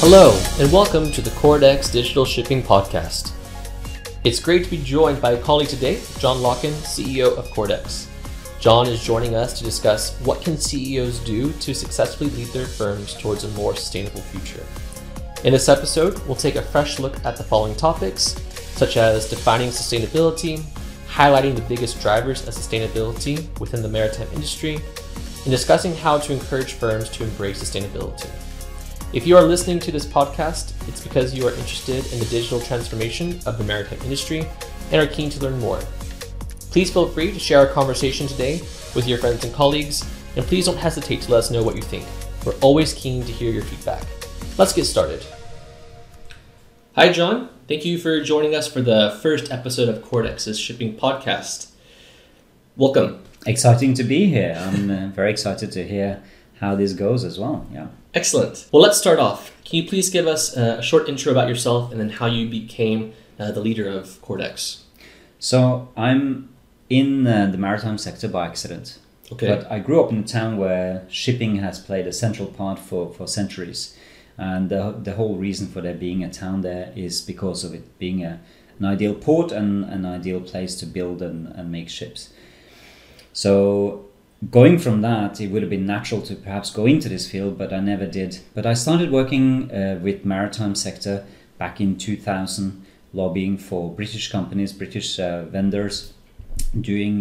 Hello, and welcome to the Cordex Digital Shipping Podcast. It's great to be joined by a colleague today, John Locken, CEO of Cordex. John is joining us to discuss what can CEOs do to successfully lead their firms towards a more sustainable future. In this episode, we'll take a fresh look at the following topics, such as defining sustainability, highlighting the biggest drivers of sustainability within the maritime industry, and discussing how to encourage firms to embrace sustainability. If you are listening to this podcast, it's because you are interested in the digital transformation of the maritime industry and are keen to learn more. Please feel free to share our conversation today with your friends and colleagues, and please don't hesitate to let us know what you think. We're always keen to hear your feedback. Let's get started. Hi, John. Thank you for joining us for the first episode of Cordex's Shipping Podcast. Welcome. Exciting to be here. I'm very excited to hear how this goes as well. Yeah. Excellent. Well, let's start off. Can you please give us a short intro about yourself and then how you became the leader of Cordex? So I'm in the maritime sector by accident. Okay. But I grew up in a town where shipping has played a central part for centuries. And the whole reason for there being a town there is because of it being an ideal port and an ideal place to build and make ships. So going from that, it would have been natural to perhaps go into this field, but I never did. But I started working with maritime sector back in 2000, lobbying for British companies, British vendors, doing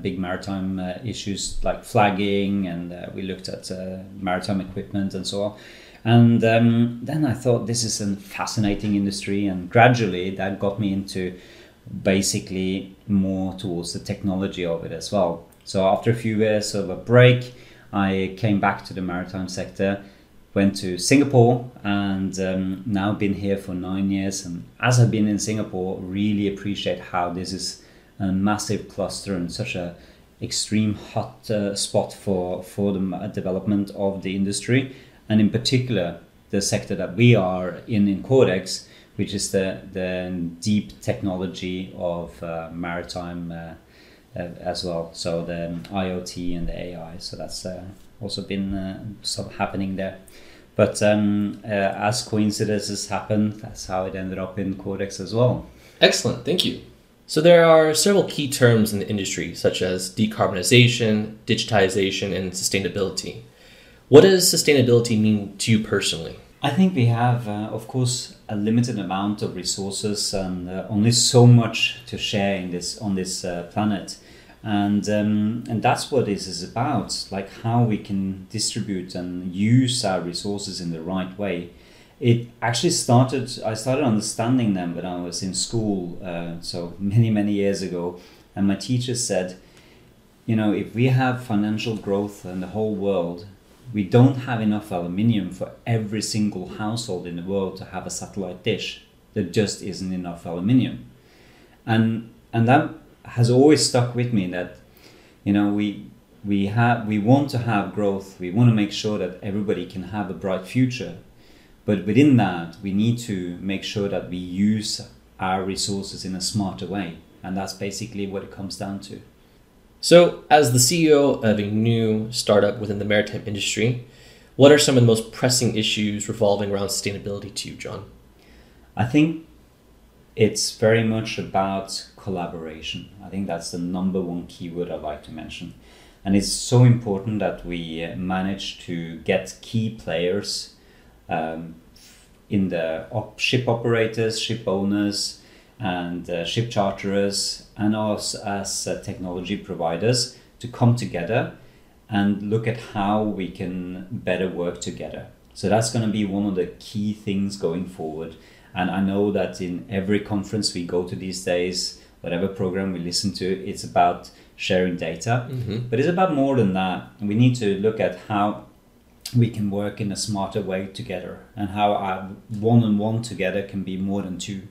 big maritime issues like flagging, and we looked at maritime equipment and so on. And then I thought this is a fascinating industry, and gradually that got me into basically more towards the technology of it as well. So after a few years of a break, I came back to the maritime sector, went to Singapore, and now been here for 9 years. And as I've been in Singapore, really appreciate how this is a massive cluster and such a extreme hot spot for the development of the industry. And in particular, the sector that we are in Cordex, which is the deep technology of maritime as well, so the IoT and the AI, so that's also been some happening there. But as coincidences happen, that's how it ended up in Cordex as well. Excellent, thank you. So there are several key terms in the industry, such as decarbonization, digitization, and sustainability. What does sustainability mean to you personally? I think we have, of course, a limited amount of resources and only so much to share in this on this planet, and that's what this is about, like how we can distribute and use our resources in the right way. It actually I started understanding them when I was in school, so many years ago, and my teacher said, you know, if we have financial growth in the whole world, we don't have enough aluminium for every single household in the world to have a satellite dish. There just isn't enough aluminium. And that has always stuck with me, that, you know, we want to have growth, we want to make sure that everybody can have a bright future. But within that, we need to make sure that we use our resources in a smarter way. And that's basically what it comes down to. So, as the CEO of a new startup within the maritime industry, what are some of the most pressing issues revolving around sustainability to you, John? I think it's very much about collaboration. I think that's the number one keyword I'd like to mention. And it's so important that we manage to get key players in the ship operators, ship owners, and ship charterers, and us as technology providers, to come together and look at how we can better work together. So that's going to be one of the key things going forward. And I know that in every conference we go to these days, whatever program we listen to, it's about sharing data. Mm-hmm. But it's about more than that. We need to look at how we can work in a smarter way together, and how our one and one together can be more than two,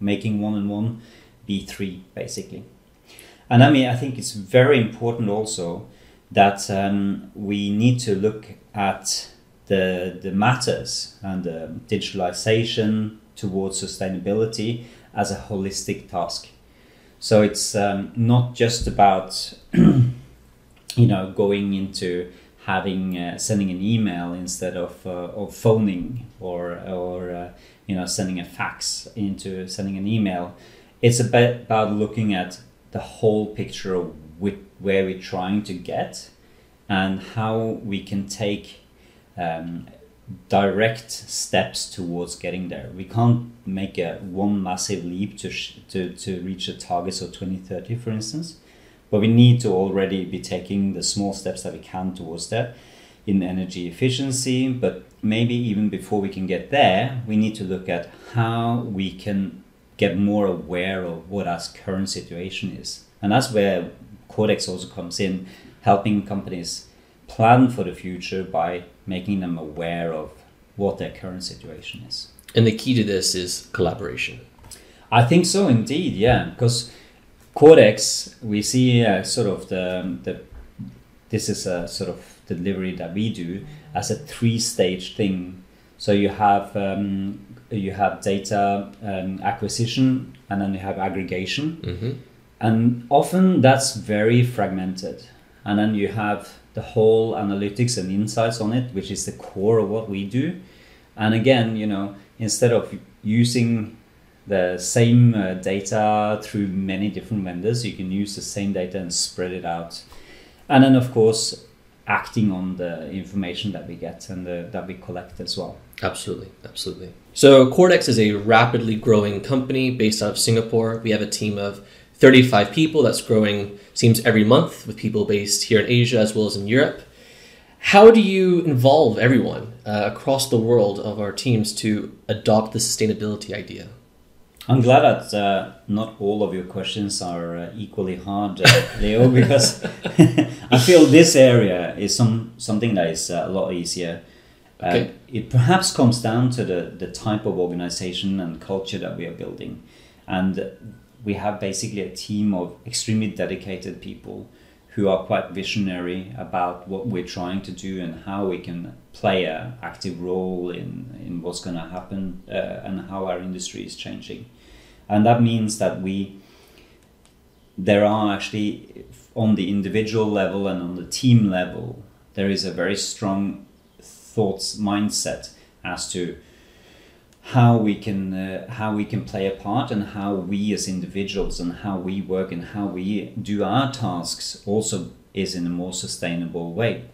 making one and one be three, basically. And I mean, I think it's very important also that we need to look at the matters and the digitalization towards sustainability as a holistic task. So it's not just about, you know, going into having sending an email instead of phoning or sending a fax into sending an email. It's about looking at the whole picture of where we're trying to get and how we can take direct steps towards getting there. We can't make one massive leap to reach the targets of 2030, for instance, but we need to already be taking the small steps that we can towards that in energy efficiency. But maybe even before we can get there, we need to look at how we can get more aware of what our current situation is. And that's where Cordex also comes in, helping companies plan for the future by making them aware of what their current situation is. And the key to this is collaboration. I think so, indeed, yeah. Because Cordex, we see this is a sort of delivery that we do as a three-stage thing. So you have data acquisition, and then you have aggregation. Mm-hmm. And often that's very fragmented. And then you have the whole analytics and insights on it, which is the core of what we do. And again, instead of using the same data through many different vendors, you can use the same data and spread it out. And then, of course, acting on the information that we get and that we collect as well. Absolutely, absolutely. So Cordex is a rapidly growing company based out of Singapore. We have a team of 35 people that's growing, seems, every month, with people based here in Asia as well as in Europe. How do you involve everyone across the world of our teams to adopt the sustainability idea? I'm glad that not all of your questions are equally hard, Leo, because I feel this area is something that is a lot easier. Okay. It perhaps comes down to the type of organization and culture that we are building. And we have basically a team of extremely dedicated people who are quite visionary about what we're trying to do and how we can play an active role in what's going to happen and how our industry is changing. And that means that there are actually, on the individual level and on the team level, there is a very strong thoughts mindset as to how we can play a part and how we as individuals and how we work and how we do our tasks also is in a more sustainable way.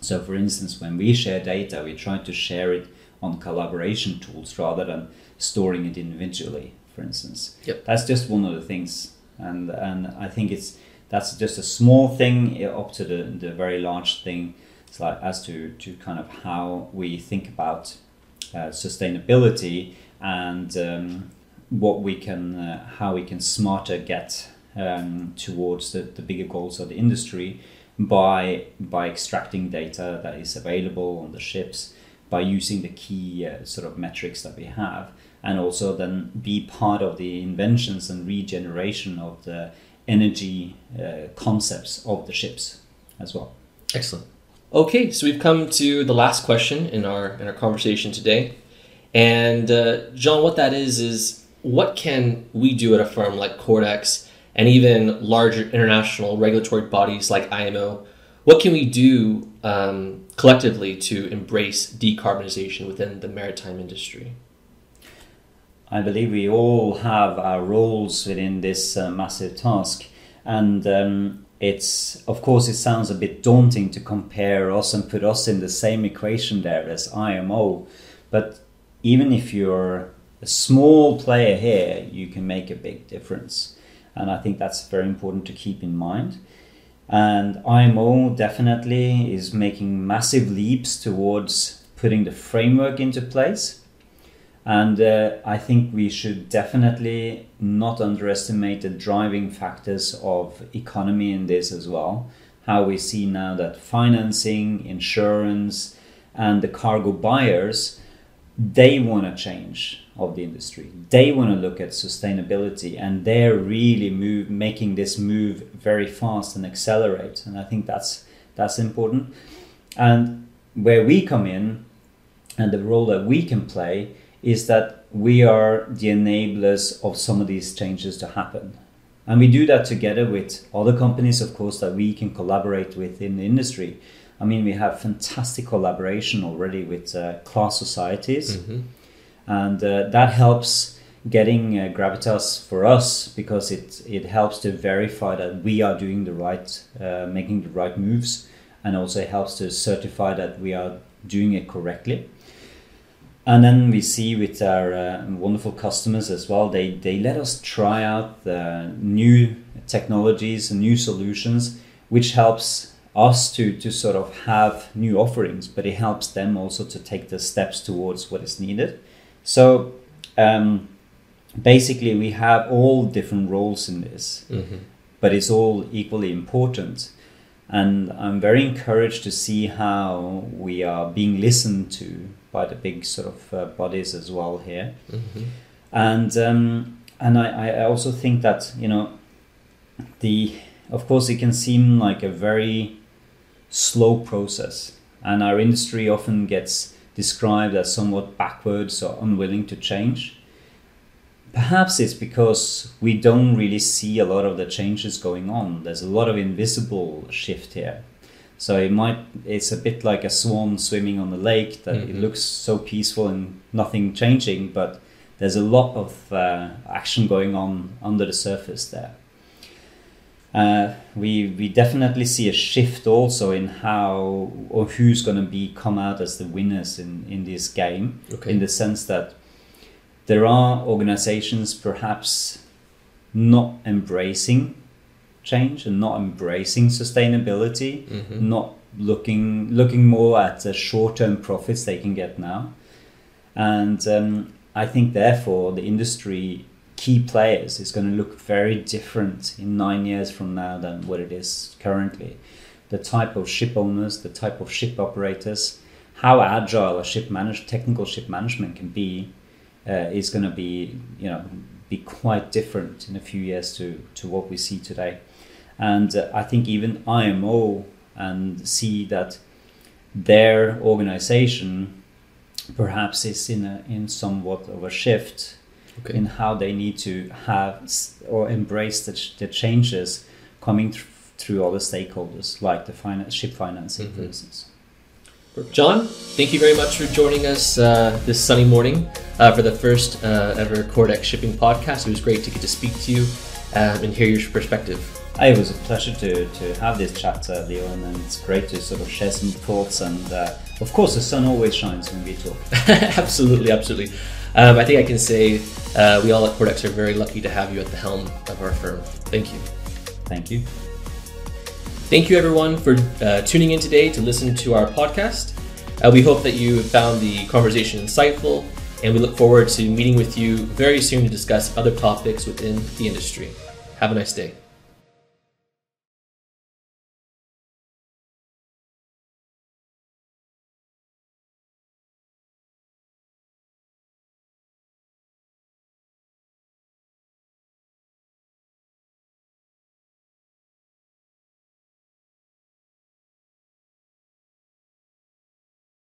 So, for instance, when we share data, we try to share it on collaboration tools rather than storing it individually, for instance. Yep. That's just one of the things. And I think that's just a small thing up to the very large thing. It's like as to kind of how we think about sustainability and how we can smarter get towards the bigger goals of the industry by extracting data that is available on the ships, by using the key sort of metrics that we have, and also then be part of the inventions and regeneration of the energy concepts of the ships as well. Excellent. Okay, so we've come to the last question in our conversation today. And John, what that is what can we do at a firm like Cordex and even larger international regulatory bodies like IMO? What can we do collectively to embrace decarbonization within the maritime industry? I believe we all have our roles within this massive task. And it sounds a bit daunting to compare us and put us in the same equation there as IMO, but even if you're a small player here, you can make a big difference. And I think that's very important to keep in mind. And IMO definitely is making massive leaps towards putting the framework into place. And I think we should definitely not underestimate the driving factors of economy in this as well. How we see now that financing, insurance, and the cargo buyers, they want a change of the industry. They want to look at sustainability, and they're really making this move very fast and accelerate. And I think that's important. And where we come in and the role that we can play is that we are the enablers of some of these changes to happen. And we do that together with other companies, of course, that we can collaborate with in the industry. I mean, we have fantastic collaboration already with class societies, mm-hmm. and that helps getting gravitas for us, because it helps to verify that we are doing the right, making the right moves, and also helps to certify that we are doing it correctly. And then we see with our wonderful customers as well, they let us try out the new technologies and new solutions, which helps us to sort of have new offerings, but it helps them also to take the steps towards what is needed. So basically we have all different roles in this, mm-hmm. but it's all equally important. And I'm very encouraged to see how we are being listened to by the big sort of bodies as well here. Mm-hmm. And I also think that, you know, of course, it can seem like a very slow process, and our industry often gets described as somewhat backwards or unwilling to change. Perhaps it's because we don't really see a lot of the changes going on. There's a lot of invisible shift here. So it's a bit like a swan swimming on the lake, that mm-hmm. it looks so peaceful and nothing changing, but there's a lot of action going on under the surface there. We definitely see a shift also in how or who's going to come out as the winners in this game, okay. in the sense that there are organizations perhaps not embracing change and not embracing sustainability, mm-hmm. not looking more at the short-term profits they can get now. And I think therefore the industry key players is going to look very different in 9 years from now than what it is currently. The type of ship owners, the type of ship operators, how agile a technical ship management can be, is going to be, you know, be quite different in a few years to what we see today. And I think even IMO and see that their organization perhaps is in somewhat of a shift. Okay. In how they need to have or embrace the changes coming through other stakeholders, like the ship financing, mm-hmm. for instance. John, thank you very much for joining us this sunny morning for the first ever Cordex Shipping podcast. It was great to get to speak to you and hear your perspective. It was a pleasure to have this chat, Leo, and it's great to sort of share some thoughts. And of course, the sun always shines when we talk. Absolutely, absolutely. I think I can say we all at Cordex are very lucky to have you at the helm of our firm. Thank you. Thank you. Thank you, everyone, for tuning in today to listen to our podcast. We hope that you found the conversation insightful, and we look forward to meeting with you very soon to discuss other topics within the industry. Have a nice day.